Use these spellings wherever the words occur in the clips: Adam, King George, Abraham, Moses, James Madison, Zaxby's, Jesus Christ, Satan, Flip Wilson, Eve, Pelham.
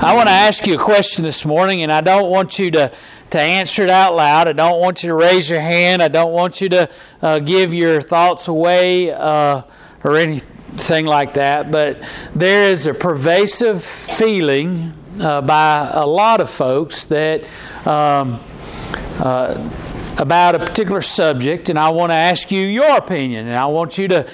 I want to ask you a question this morning, and I don't want you to answer it out loud. I don't want you to raise your hand. I don't want you to give your thoughts away or anything like that. But there is a pervasive feeling by a lot of folks that about a particular subject, and I want to ask you your opinion, and I want you to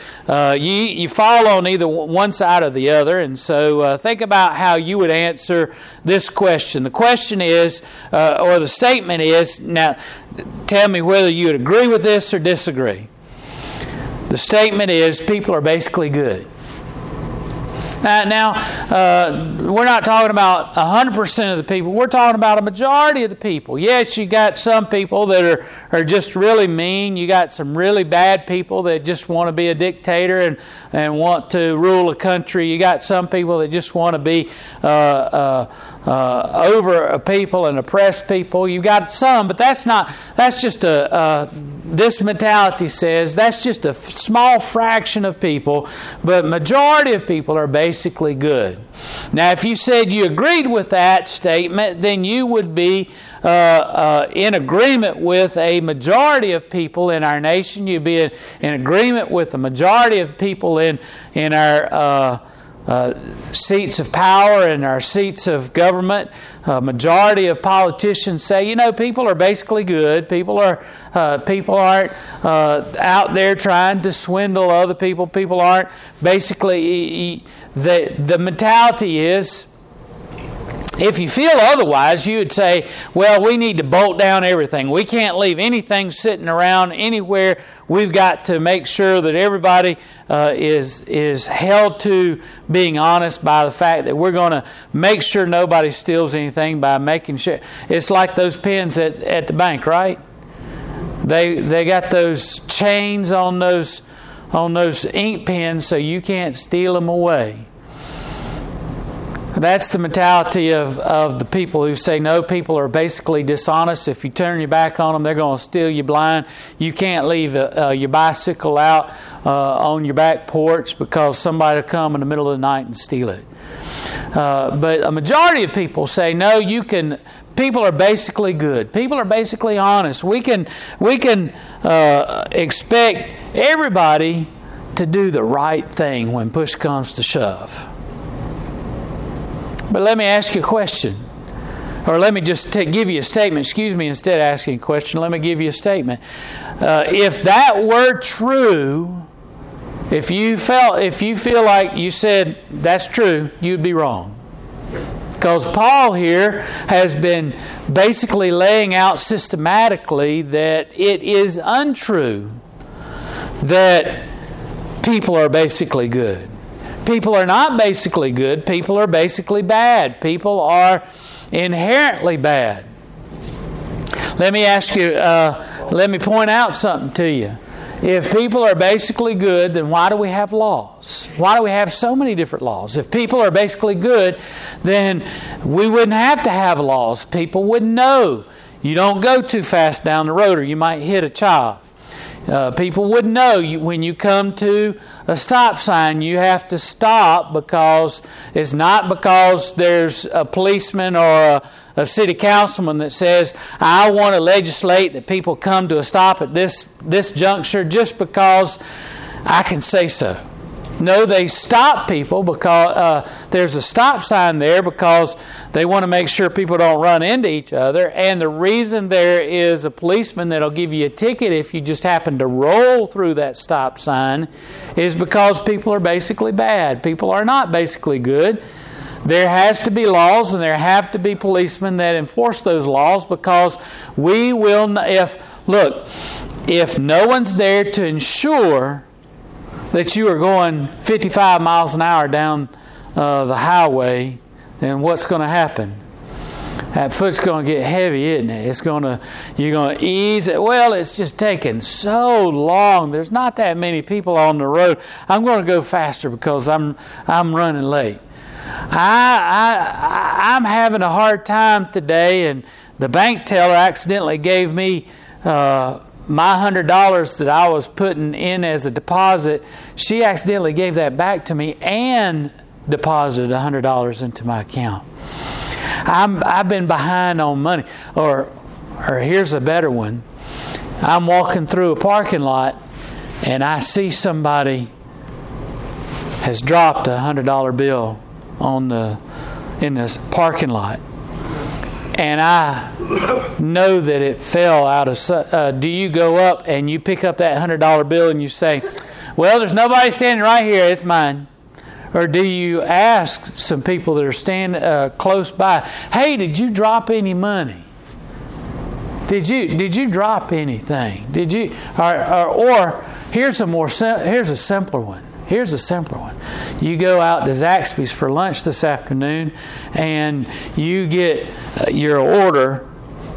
you fall on either one side or the other, and so think about how you would answer this question. The question is, or the statement is, now tell me whether you would agree with this or disagree. The statement is, people are basically good. Now, we're not talking about 100% of the people. We're talking about a majority of the people. Yes, you got some people that are just really mean. You got some really bad people that just want to be a dictator and want to rule a country. You got some people that just want to be over people and oppress people. You've got some, but that's just this mentality says that's just a small fraction of people, but majority of people are basically good. Now, if you said you agreed with that statement, then you would be in agreement with a majority of people in our nation. You'd be in agreement with a majority of people in our seats of power and our seats of government. A majority of politicians say, you know, people are basically good. People aren't out there trying to swindle other people. People aren't basically. The mentality is, if you feel otherwise, you would say, well, we need to bolt down everything. We can't leave anything sitting around anywhere. We've got to make sure that everybody is held to being honest by the fact that we're going to make sure nobody steals anything by making sure. It's like those pins at the bank, right? They got those chains on those ink pens so you can't steal them away. That's the mentality of the people who say, no, people are basically dishonest. If you turn your back on them, they're going to steal you blind. You can't leave your bicycle out on your back porch because somebody will come in the middle of the night and steal it. But a majority of people say, no, you can. People are basically good. People are basically honest. We can expect everybody to do the right thing when push comes to shove. But let me ask you a question. Or let me just give you a statement. Excuse me, instead of asking a question, let me give you a statement. If that were true, if you feel like you said that's true, you'd be wrong. Because Paul here has been basically laying out systematically that it is untrue that people are basically good. People are not basically good. People are basically bad. People are inherently bad. Let me ask you, let me point out something to you. If people are basically good, then why do we have laws? Why do we have so many different laws? If people are basically good, then we wouldn't have to have laws. People wouldn't know. You don't go too fast down the road or you might hit a child. People wouldn't know when you come to a stop sign, you have to stop because it's not because there's a policeman or a city councilman that says, I want to legislate that people come to a stop at this juncture just because I can say so. No, they stop people because there's a stop sign there because they want to make sure people don't run into each other. And the reason there is a policeman that'll give you a ticket if you just happen to roll through that stop sign is because people are basically bad. People are not basically good. There has to be laws and there have to be policemen that enforce those laws because we will, if no one's there to ensure that you are going 55 miles an hour down the highway, then what's going to happen? That foot's going to get heavy, isn't it? You're going to ease it. Well, it's just taking so long. There's not that many people on the road. I'm going to go faster because I'm running late. I'm having a hard time today, and the bank teller accidentally gave me my $100 that I was putting in as a deposit. She accidentally gave that back to me and deposited $100 into my account. I've been behind on money. Or here's a better one. I'm walking through a parking lot and I see somebody has dropped a $100 bill in this parking lot. And I know that it fell out of... do you go up and you pick up that $100 bill and you say, well, there's nobody standing right here, it's mine? Or do you ask some people that are standing close by, hey, did you drop any money? Did you drop anything? Did you? Or here's a simpler one. You go out to Zaxby's for lunch this afternoon, and you get your order,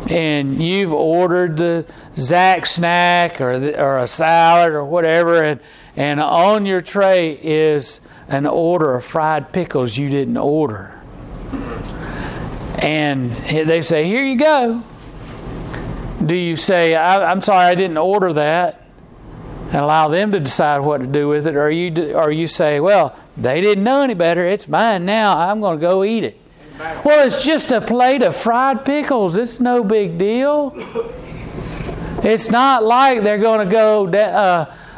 and you've ordered the Zax snack or a salad or whatever, and on your tray is an order of fried pickles you didn't order. And they say, here you go. Do you say, I'm sorry, I didn't order that, and allow them to decide what to do with it? Or you say, well, they didn't know any better. It's mine now. I'm going to go eat it. Well, it's just a plate of fried pickles. It's no big deal. It's not like they're going to go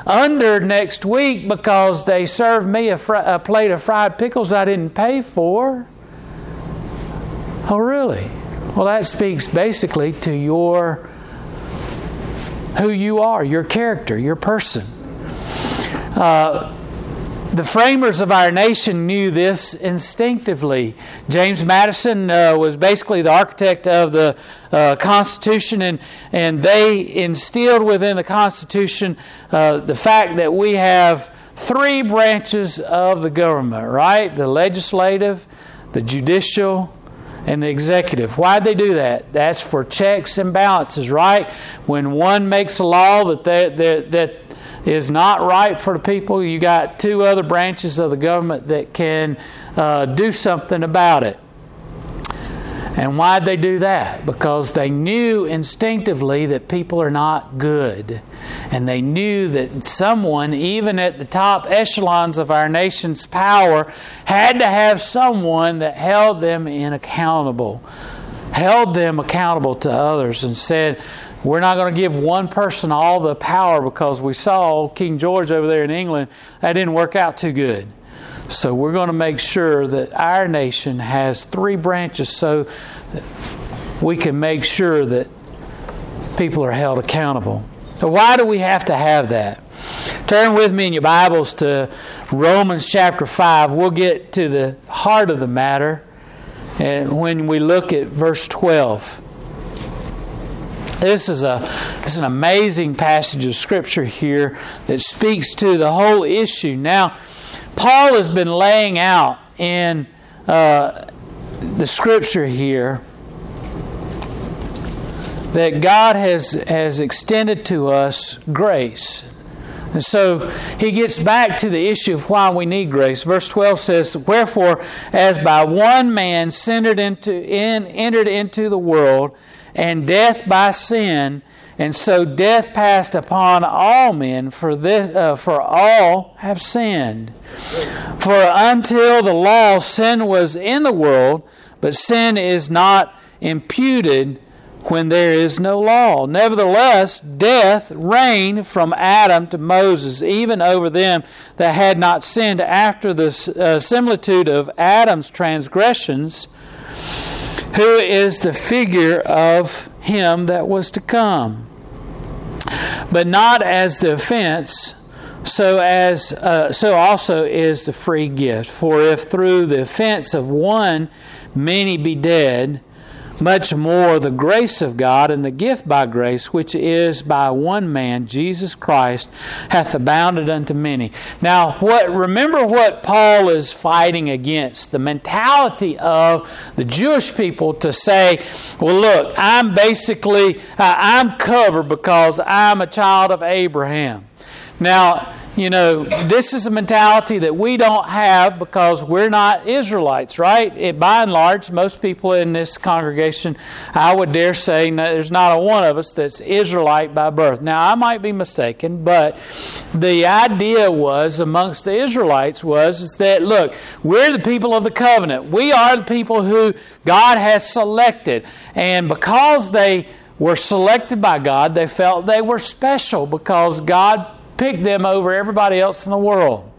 under next week because they served me a plate of fried pickles I didn't pay for. Oh, really? Well, that speaks basically to who you are, your character, your person. The framers of our nation knew this instinctively. James Madison was basically the architect of the Constitution, and they instilled within the Constitution the fact that we have three branches of the government, right? The legislative, the judicial, and the executive. Why'd they do that? That's for checks and balances, right? When one makes a law that is not right for the people, you got two other branches of the government that can do something about it. And why'd they do that? Because they knew instinctively that people are not good. And they knew that someone, even at the top echelons of our nation's power, had to have someone that held them accountable to others and said, we're not going to give one person all the power because we saw King George over there in England, that didn't work out too good. So we're going to make sure that our nation has three branches so that we can make sure that people are held accountable. So why do we have to have that? Turn with me in your Bibles to Romans chapter 5. We'll get to the heart of the matter when we look at verse 12. This is an amazing passage of Scripture here that speaks to the whole issue. Now, Paul has been laying out in the Scripture here that God has extended to us grace. And so he gets back to the issue of why we need grace. Verse 12 says, wherefore, as by one man sin entered into the world, and death by sin, and so death passed upon all men, for all have sinned. For until the law, sin was in the world, but sin is not imputed when there is no law. Nevertheless, death reigned from Adam to Moses, even over them that had not sinned after the similitude of Adam's transgressions, who is the figure of him that was to come. But not as the offense, so also is the free gift. For if through the offense of one many be dead, much more the grace of God and the gift by grace, which is by one man, Jesus Christ, hath abounded unto many. Now, remember what Paul is fighting against, the mentality of the Jewish people to say, well, look, I'm basically, I'm covered because I'm a child of Abraham. Now, you know, this is a mentality that we don't have because we're not Israelites, right? By and large, most people in this congregation, I would dare say, there's not a one of us that's Israelite by birth. Now, I might be mistaken, but the idea was amongst the Israelites was that, look, we're the people of the covenant. We are the people who God has selected. And because they were selected by God, they felt they were special because God picked them over everybody else in the world.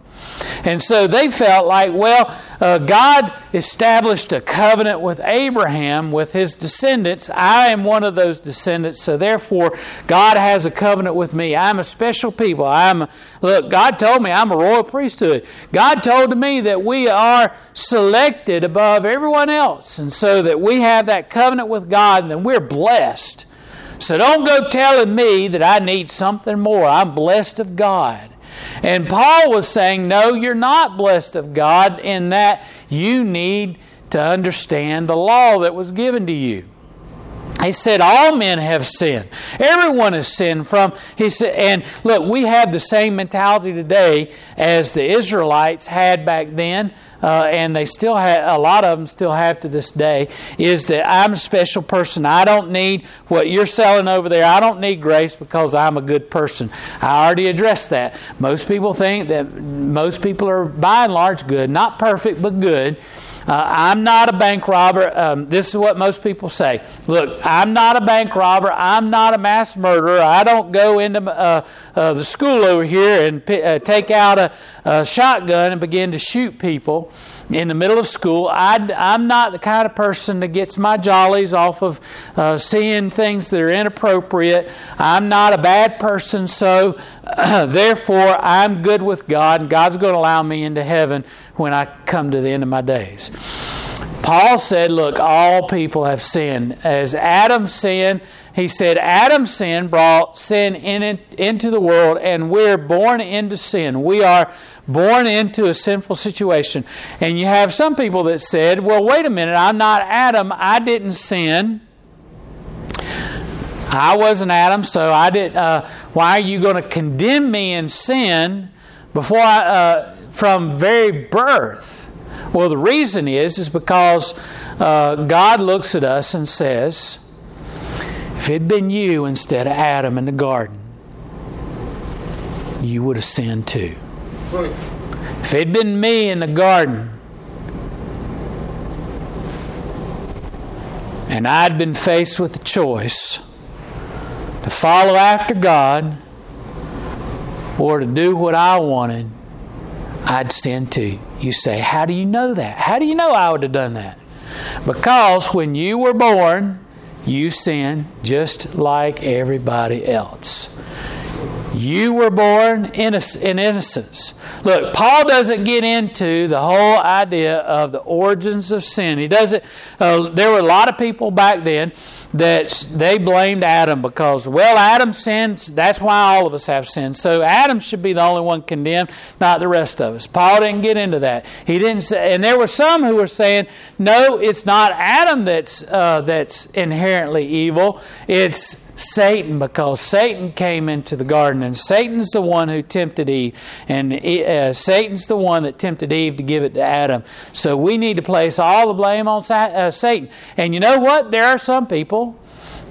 And so they felt like, well, God established a covenant with Abraham, with his descendants. I am one of those descendants, so therefore God has a covenant with me. I'm a special people. Look, God told me I'm a royal priesthood. God told me that we are selected above everyone else, and so that we have that covenant with God, and then we're blessed. So don't go telling me that I need something more. I'm blessed of God. And Paul was saying, no, you're not blessed of God in that you need to understand the law that was given to you. He said, all men have sinned. Everyone has sinned from... He said, and look, we have the same mentality today as the Israelites had back then. And they still have, a lot of them still have to this day, is that I'm a special person. I don't need what you're selling over there. I don't need grace because I'm a good person. I already addressed that. Most people think that most people are by and large good, not perfect, but good. I'm not a bank robber. This is what most people say. Look, I'm not a bank robber. I'm not a mass murderer. I don't go into the school over here and take out a shotgun and begin to shoot people in the middle of school. I'm not the kind of person that gets my jollies off of seeing things that are inappropriate. I'm not a bad person, so therefore I'm good with God, and God's going to allow me into heaven when I come to the end of my days. Paul said, look, all people have sinned. As Adam sinned, he said, Adam's sin brought sin into the world, and we're born into sin. We are born into a sinful situation. And you have some people that said, well, wait a minute, I'm not Adam. I didn't sin. I wasn't Adam, so I didn't. Why are you going to condemn me in sin before from very birth? Well, the reason is because God looks at us and says, if it had been you instead of Adam in the garden, you would have sinned too. If it had been me in the garden and I'd been faced with a choice to follow after God or to do what I wanted, I'd sin too. You say, how do you know that? How do you know I would have done that? Because when you were born, you sinned just like everybody else. You were born in innocence. Look, Paul doesn't get into the whole idea of the origins of sin. He doesn't. There were a lot of people back then that they blamed Adam because, well, Adam sinned, that's why all of us have sinned. So Adam should be the only one condemned, not the rest of us. Paul didn't get into that. He didn't say, and there were some who were saying, no, it's not Adam that's inherently evil. It's Satan, because Satan came into the garden, and Satan's the one who tempted Eve, and Satan's the one that tempted Eve to give it to Adam. So we need to place all the blame on Satan. And you know what? There are some people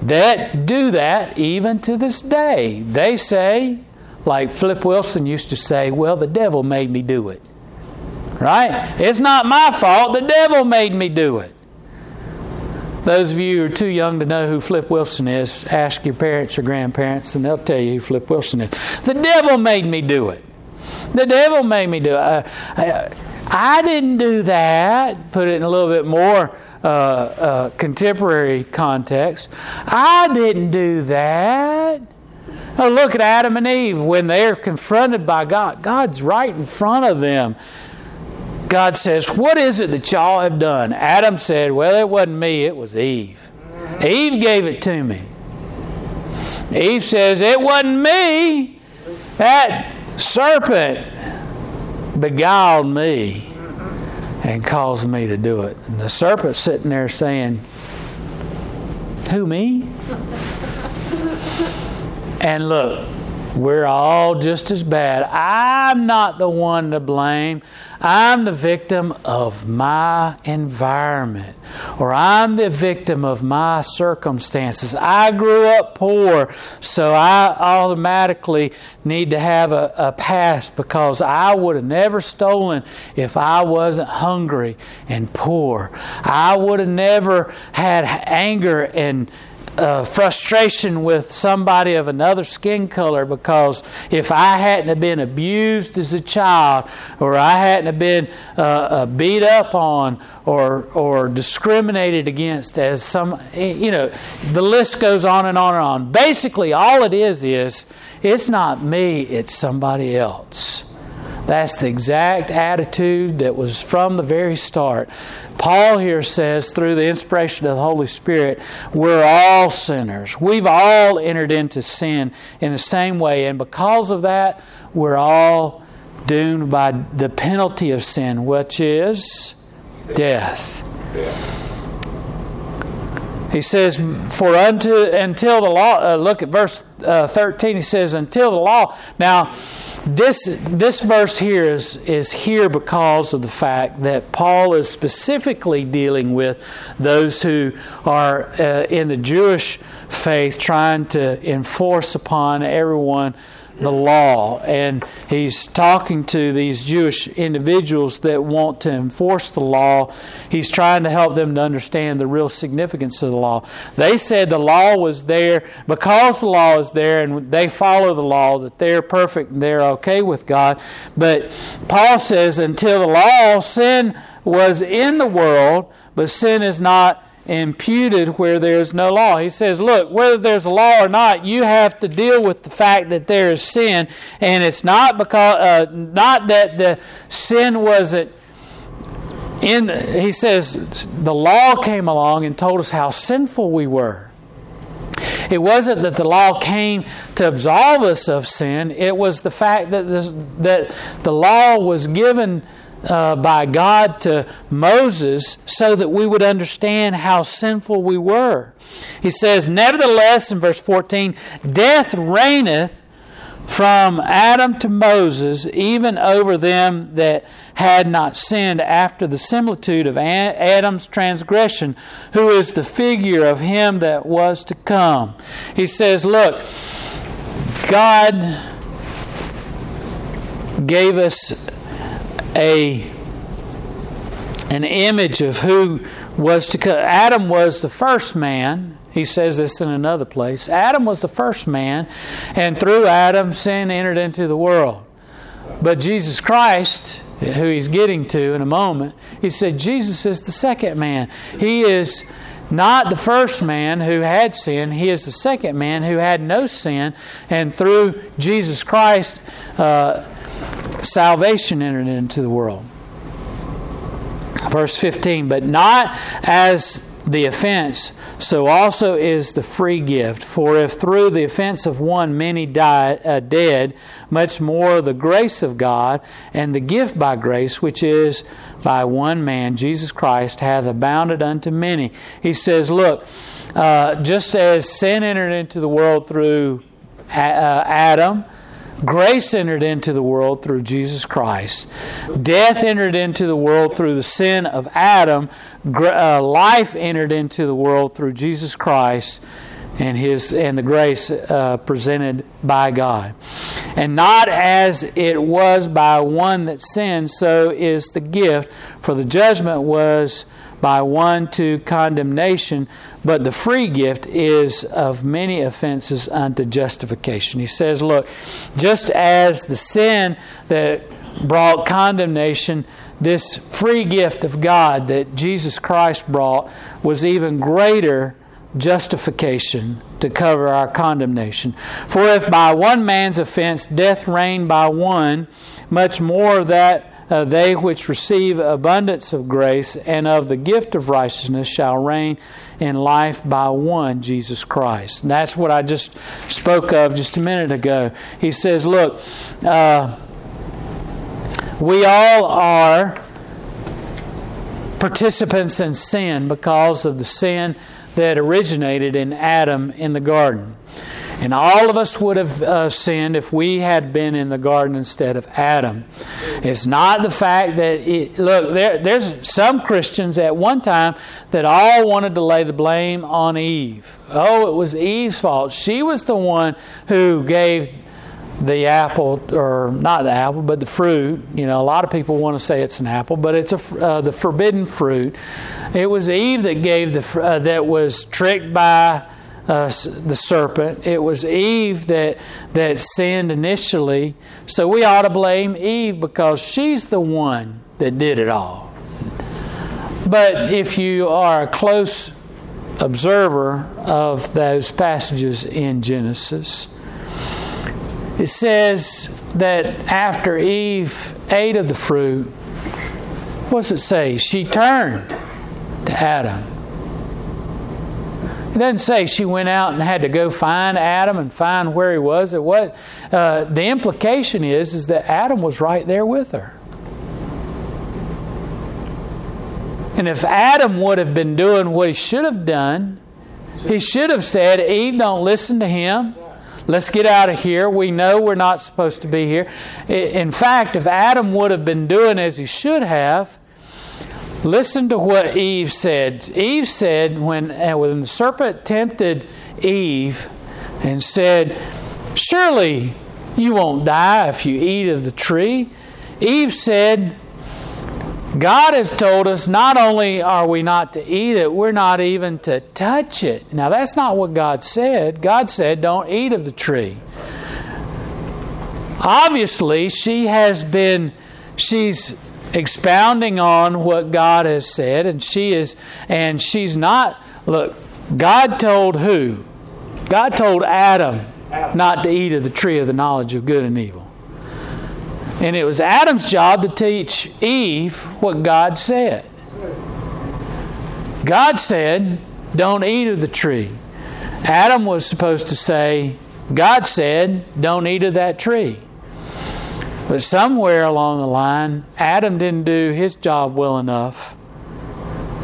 that do that even to this day. They say, like Flip Wilson used to say, well, the devil made me do it. Right? It's not my fault. The devil made me do it. Those of you who are too young to know who Flip Wilson is, ask your parents or grandparents and they'll tell you who Flip Wilson is. The devil made me do it. The devil made me do it. I didn't do that. Put it in a little bit more contemporary context. I didn't do that. Oh, look at Adam and Eve when they're confronted by God. God's right in front of them. God says, what is it that y'all have done? Adam said, well, it wasn't me, it was Eve. Eve gave it to me. Eve says, it wasn't me. That serpent beguiled me and caused me to do it. And the serpent's sitting there saying, who, me? And look, we're all just as bad. I'm not the one to blame. I'm the victim of my environment, or I'm the victim of my circumstances. I grew up poor, so I automatically need to have a past, because I would have never stolen if I wasn't hungry and poor. I would have never had anger and frustration with somebody of another skin color, because if I hadn't have been abused as a child, or I hadn't have been beat up on, or discriminated against as some, you know, the list goes on and on and on. Basically, all it is it's not me, it's somebody else. That's the exact attitude that was from the very start. Paul here says, through the inspiration of the Holy Spirit, we're all sinners. We've all entered into sin in the same way. And because of that, we're all doomed by the penalty of sin, which is death. He says, until the law, look at verse 13, he says, until the law. Now, this verse here is here because of the fact that Paul is specifically dealing with those who are in the Jewish faith trying to enforce upon everyone the law. And he's talking to these Jewish individuals that want to enforce the law. He's trying to help them to understand the real significance of the law. They said the law was there because the law is there and they follow the law, that they're perfect and they're okay with God. But Paul says, until the law, sin was in the world, but sin is not imputed where there's no law. He says, look, whether there's a law or not, you have to deal with the fact that there is sin, and it's not because not that the sin wasn't in. He says the law came along and told us how sinful we were. It wasn't that the law came to absolve us of sin. It was the fact that the law was given by God to Moses so that we would understand how sinful we were. He says, nevertheless, in verse 14, death reigneth from Adam to Moses, even over them that had not sinned, after the similitude of Adam's transgression, who is the figure of him that was to come. He says, look, God gave us an image of who was to come. Adam was the first man. He says this in another place. Adam was the first man, and through Adam, sin entered into the world. But Jesus Christ, who he's getting to in a moment, he said Jesus is the second man. He is not the first man who had sin. He is the second man who had no sin, and through Jesus Christ, salvation entered into the world. Verse 15, but not as the offense, so also is the free gift. For if through the offense of one many died dead, much more the grace of God and the gift by grace, which is by one man, Jesus Christ, hath abounded unto many. He says, look, just as sin entered into the world through Adam, grace entered into the world through Jesus Christ. Death entered into the world through the sin of Adam. Life entered into the world through Jesus Christ and the grace presented by God. And not as it was by one that sinned, so is the gift. For the judgment was by one to condemnation, but the free gift is of many offenses unto justification. He says, look, just as the sin that brought condemnation, this free gift of God that Jesus Christ brought was even greater justification to cover our condemnation. For if by one man's offense death reigned by one, much more that They which receive abundance of grace and of the gift of righteousness shall reign in life by one, Jesus Christ. And that's what I just spoke of just a minute ago. He says, look, we all are participants in sin because of the sin that originated in Adam in the garden. And all of us would have sinned if we had been in the garden instead of Adam. It's not the fact that... There's some Christians at one time that all wanted to lay the blame on Eve. Oh, it was Eve's fault. She was the one who gave the apple, or not the apple, but the fruit. You know, a lot of people want to say it's an apple, but it's the forbidden fruit. It was Eve that gave that was tricked by... the serpent. It was Eve that sinned initially. So we ought to blame Eve because she's the one that did it all. But if you are a close observer of those passages in Genesis, it says that after Eve ate of the fruit, what's it say? She turned to Adam. It doesn't say she went out and had to go find Adam and find where he was. The implication is that Adam was right there with her. And if Adam would have been doing what he should have done, he should have said, Eve, don't listen to him. Let's get out of here. We know we're not supposed to be here. In fact, if Adam would have been doing as he should have, listen to what Eve said. Eve said when the serpent tempted Eve and said, surely you won't die if you eat of the tree. Eve said, God has told us not only are we not to eat it, we're not even to touch it. Now that's not what God said. God said, don't eat of the tree. Obviously, she's expounding on what God has said, and she's not. Look, God told who? God told Adam not to eat of the tree of the knowledge of good and evil. And it was Adam's job to teach Eve what God said. God said, don't eat of the tree. Adam was supposed to say, God said, don't eat of that tree. But somewhere along the line, Adam didn't do his job well enough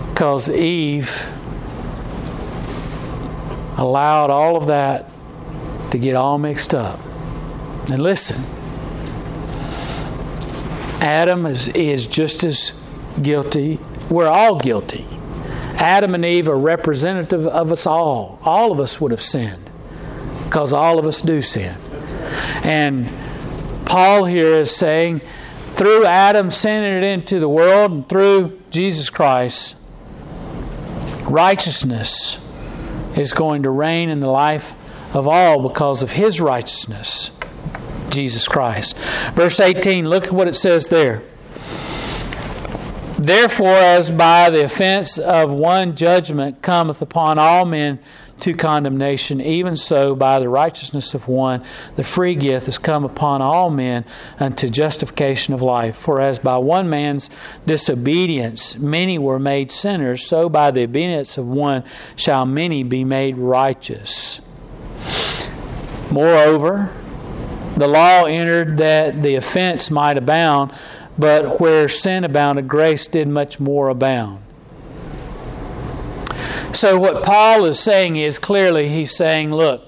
because Eve allowed all of that to get all mixed up. And listen, Adam is just as guilty. We're all guilty. Adam and Eve are representative of us all. All of us would have sinned because all of us do sin. And Paul here is saying, through Adam sin entered into the world, and through Jesus Christ, righteousness is going to reign in the life of all because of His righteousness, Jesus Christ. Verse 18, look at what it says there. Therefore, as by the offense of one judgment cometh upon all men to condemnation, even so by the righteousness of one, the free gift has come upon all men unto justification of life. For as by one man's disobedience many were made sinners, so by the obedience of one shall many be made righteous. Moreover, the law entered that the offense might abound, but where sin abounded, grace did much more abound. So what Paul is saying is clearly he's saying, look,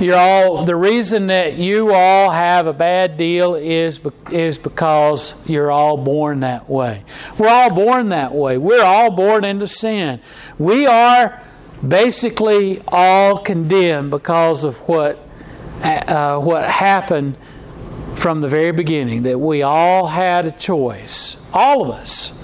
the reason that you all have a bad deal is because you're all born that way. We're all born that way. We're all born into sin. We are basically all condemned because of what happened from the very beginning, that we all had a choice, all of us.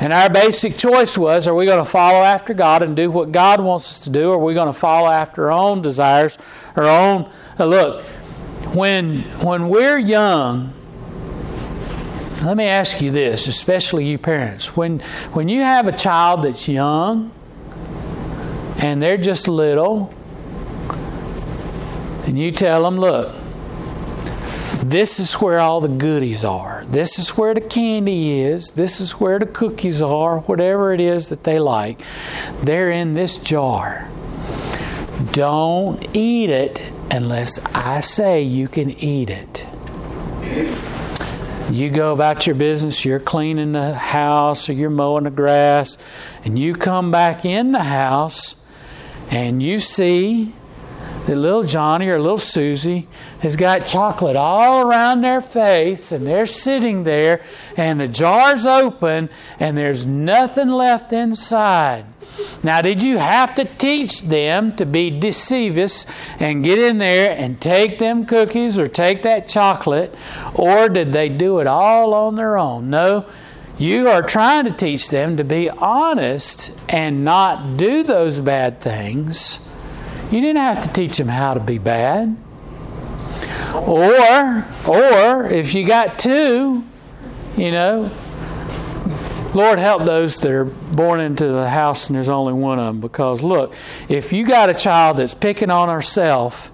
And our basic choice was, are we going to follow after God and do what God wants us to do, or are we going to follow after our own desires, our own... Look, when we're young, let me ask you this, especially you parents. When you have a child that's young, and they're just little, and you tell them, look, This is where all the goodies are. This is where the candy is. This is where the cookies are. Whatever it is that they like, they're in this jar. Don't eat it unless I say you can eat it. You go about your business, you're cleaning the house or you're mowing the grass, and you come back in the house and you see that little Johnny or little Susie has got chocolate all around their face, and they're sitting there and the jar's open and there's nothing left inside. Now, did you have to teach them to be devious and get in there and take them cookies or take that chocolate, or did they do it all on their own? No, you are trying to teach them to be honest and not do those bad things. You didn't have to teach them how to be bad. Or if you got two, Lord, help those that are born into the house and there's only one of them. Because look, if you got a child that's picking on herself,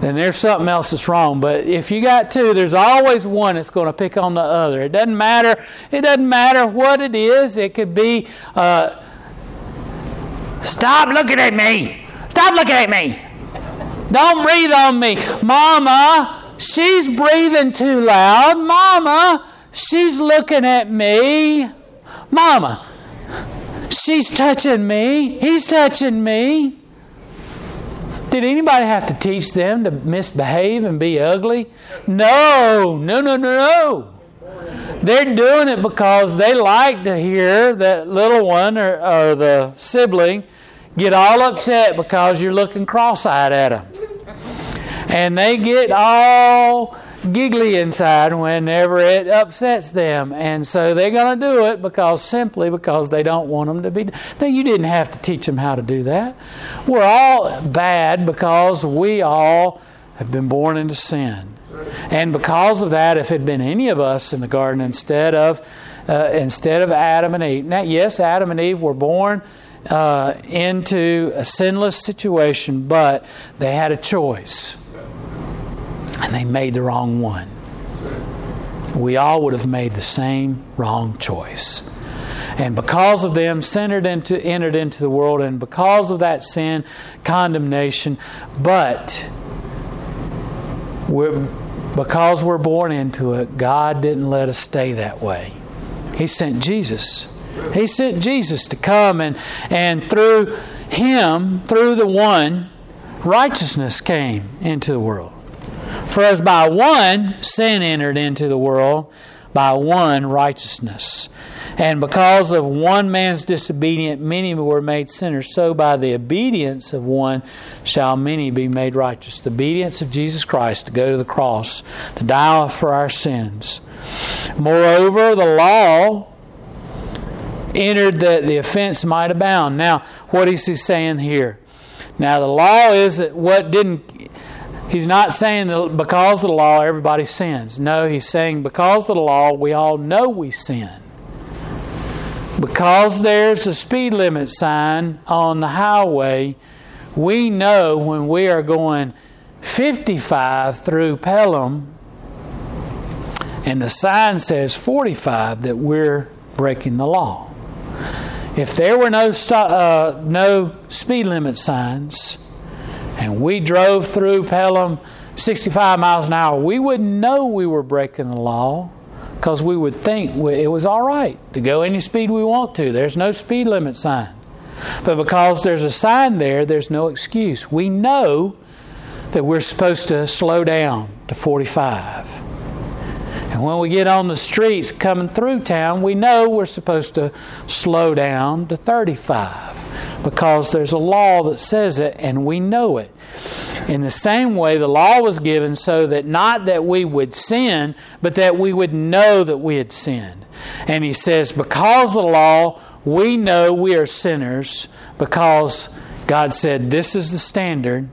then there's something else that's wrong. But if you got two, there's always one that's going to pick on the other. It doesn't matter. It doesn't matter what it is. It could be, stop looking at me. Stop looking at me. Don't breathe on me. Mama, she's breathing too loud. Mama, she's looking at me. Mama, she's touching me. He's touching me. Did anybody have to teach them to misbehave and be ugly? No. They're doing it because they like to hear that little one or the sibling get all upset because you're looking cross-eyed at them. And they get all giggly inside whenever it upsets them, and so they're going to do it because they don't want them to be. Now, you didn't have to teach them how to do that. We're all bad because we all have been born into sin, and because of that, if it had been any of us in the garden instead of Adam and Eve. Now, yes, Adam and Eve were born into a sinless situation, but they had a choice. And they made the wrong one. We all would have made the same wrong choice. And because of them, sin entered into the world. And because of that sin, condemnation. But because we're born into it, God didn't let us stay that way. He sent Jesus. He sent Jesus to come. And through Him, through the one, righteousness came into the world. For as by one sin entered into the world, by one righteousness. And because of one man's disobedience, many were made sinners. So by the obedience of one shall many be made righteous. The obedience of Jesus Christ to go to the cross, to die for our sins. Moreover, the law entered that the offense might abound. Now, what is he saying here? Now, the law is that what didn't... He's not saying that because of the law everybody sins. No, he's saying because of the law we all know we sin. Because there's a speed limit sign on the highway, we know when we are going 55 through Pelham and the sign says 45 that we're breaking the law. If there were no speed limit signs, and we drove through Pelham 65 miles an hour, we wouldn't know we were breaking the law because we would think it was all right to go any speed we want to. There's no speed limit sign. But because there's a sign there, there's no excuse. We know that we're supposed to slow down to 45. And when we get on the streets coming through town, we know we're supposed to slow down to 35. Because there's a law that says it, and we know it. In the same way, the law was given so that not that we would sin, but that we would know that we had sinned. And he says, because of the law, we know we are sinners, because God said this is the standard,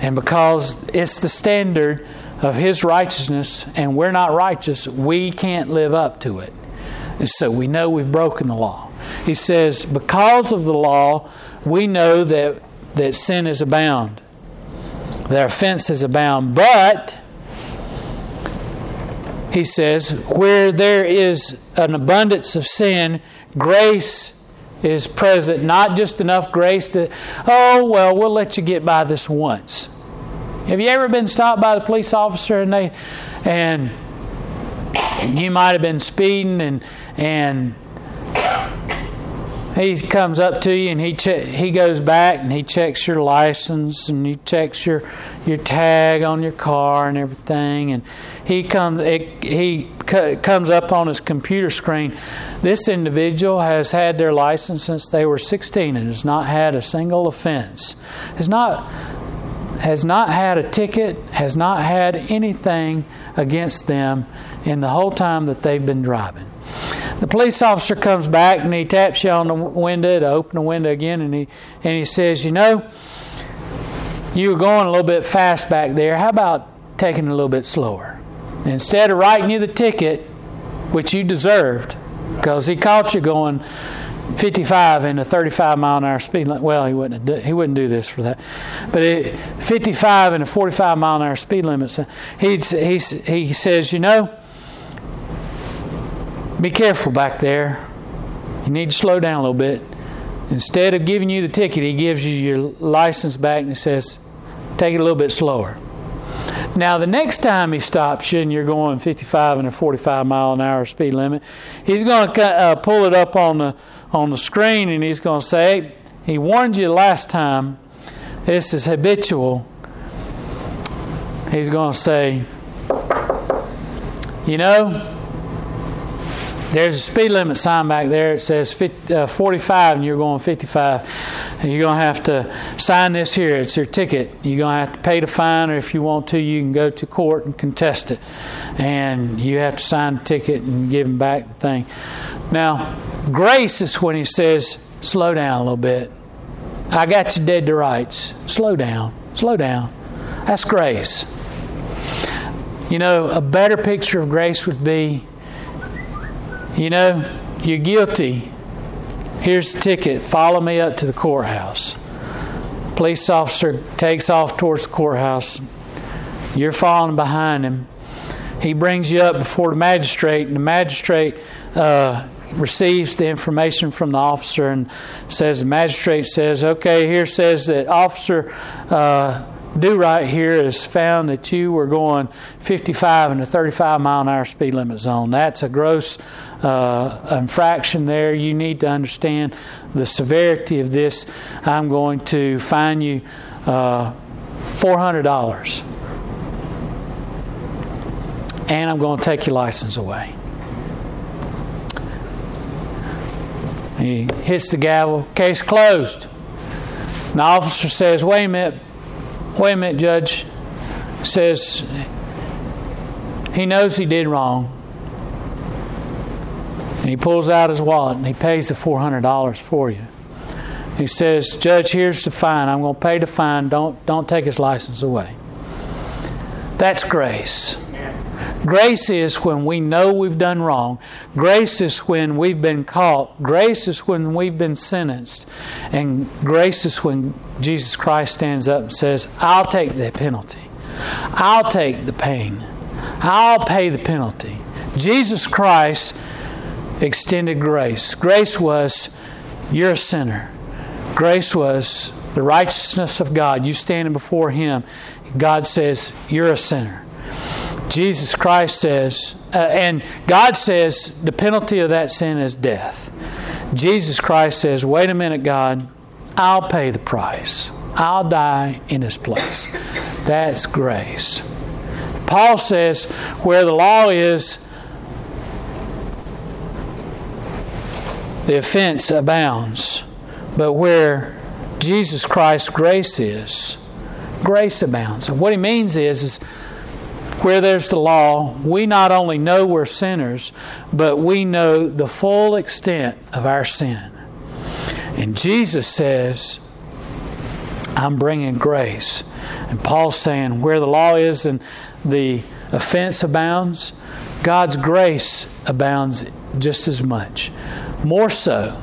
and because it's the standard of His righteousness, and we're not righteous, we can't live up to it. And so we know we've broken the law. He says, because of the law, we know that sin is abound. Their offense is abound. But he says, where there is an abundance of sin, grace is present. Not just enough grace to, oh, well, we'll let you get by this once. Have you ever been stopped by the police officer and you might have been speeding and he comes up to you and he goes back and he checks your license and he checks your tag on your car and everything, and he comes up on his computer screen. This individual has had their license since they were 16 and has not had a single offense. Has not had a ticket, has not had anything against them in the whole time that they've been driving. The police officer comes back and he taps you on the window to open the window again, and he says, you know, you were going a little bit fast back there. How about taking it a little bit slower? And instead of writing you the ticket, which you deserved, because he caught you going 55 in a 35 mile an hour speed limit. Well, he wouldn't do this for that, but 55 in a 45 mile an hour speed limit. So he says, you know, be careful back there. You need to slow down a little bit. Instead of giving you the ticket, he gives you your license back and he says, take it a little bit slower. Now, the next time he stops you and you're going 55 in a 45 mile an hour speed limit, he's going to pull it up on the screen and he's going to say, he warned you last time, this is habitual. He's going to say, you know, there's a speed limit sign back there. It says 45 and you're going 55. And you're going to have to sign this here. It's your ticket. You're going to have to pay the fine, or if you want to, you can go to court and contest it. And you have to sign the ticket and give him back the thing. Now, grace is when he says, slow down a little bit. I got you dead to rights. Slow down. Slow down. That's grace. You know, a better picture of grace would be, you know, you're guilty. Here's the ticket. Follow me up to the courthouse. Police officer takes off towards the courthouse. You're following behind him. He brings you up before the magistrate, and the magistrate receives the information from the officer and says, the magistrate says, okay, here says that Officer Do Right here is found that you were going 55 in a 35 mile an hour speed limit zone. That's a gross infraction there. You need to understand the severity of this. I'm going to fine you $400. And I'm going to take your license away. He hits the gavel. Case closed. And the officer says, Wait a minute, Judge. Says he knows he did wrong. And he pulls out his wallet and he pays the $400 for you. He says, Judge, here's the fine. I'm going to pay the fine. Don't take his license away. That's grace. Grace is when we know we've done wrong. Grace is when we've been caught. Grace is when we've been sentenced. And grace is when Jesus Christ stands up and says, I'll take the penalty. I'll take the pain. I'll pay the penalty. Jesus Christ extended grace. Grace was, you're a sinner. Grace was the righteousness of God. You standing before Him. God says, you're a sinner. Jesus Christ says, and God says the penalty of that sin is death. Jesus Christ says, wait a minute, God, I'll pay the price. I'll die in His place. That's grace. Paul says, where the law is, the offense abounds. But where Jesus Christ's grace is, grace abounds. And what he means is where there's the law, we not only know we're sinners, but we know the full extent of our sin. And Jesus says, I'm bringing grace. And Paul's saying, where the law is and the offense abounds, God's grace abounds just as much. More so,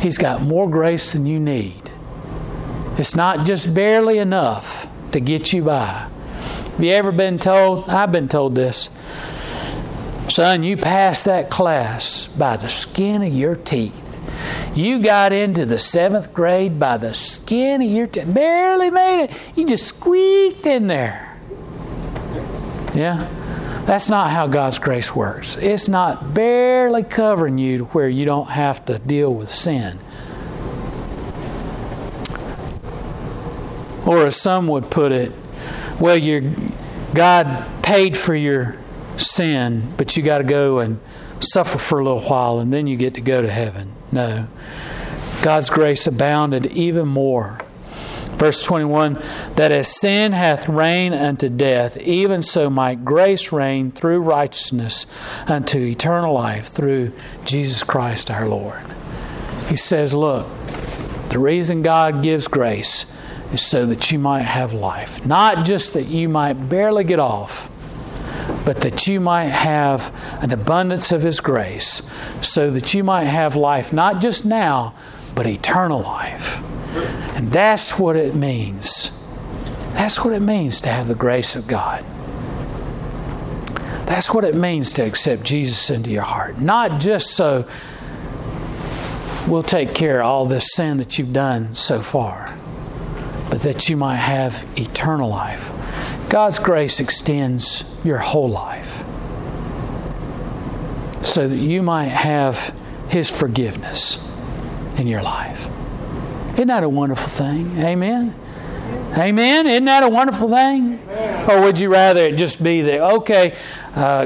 He's got more grace than you need. It's not just barely enough to get you by. Have you ever been told, I've been told this, Son, you passed that class by the skin of your teeth. You got into the 7th grade by the skin of your teeth. Barely made it. You just squeaked in there. Yeah? That's not how God's grace works. It's not barely covering you to where you don't have to deal with sin. Or as some would put it, well, God paid for your sin, but you got to go and suffer for a little while and then you get to go to heaven. No. God's grace abounded even more. Verse 21, that as sin hath reigned unto death, even so might grace reign through righteousness unto eternal life through Jesus Christ our Lord. He says, look, the reason God gives grace is so that you might have life. Not just that you might barely get off, but that you might have an abundance of His grace, so that you might have life, not just now, but eternal life. And that's what it means. That's what it means to have the grace of God. That's what it means to accept Jesus into your heart. Not just so we'll take care of all this sin that you've done so far, but that you might have eternal life. God's grace extends your whole life so that you might have His forgiveness in your life. Isn't that a wonderful thing? Amen? Amen? Isn't that a wonderful thing? Amen. Or would you rather it just be that,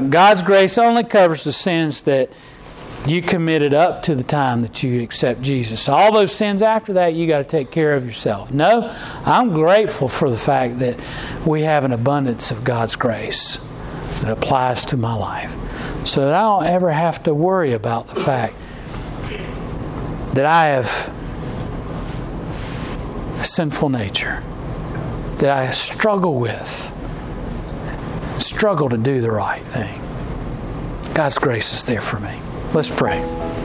God's grace only covers the sins that you committed up to the time that you accept Jesus. So all those sins after that, you got to take care of yourself. No, I'm grateful for the fact that we have an abundance of God's grace that applies to my life, so that I don't ever have to worry about the fact that I have a sinful nature that I struggle to do the right thing. God's grace is there for me. Let's pray.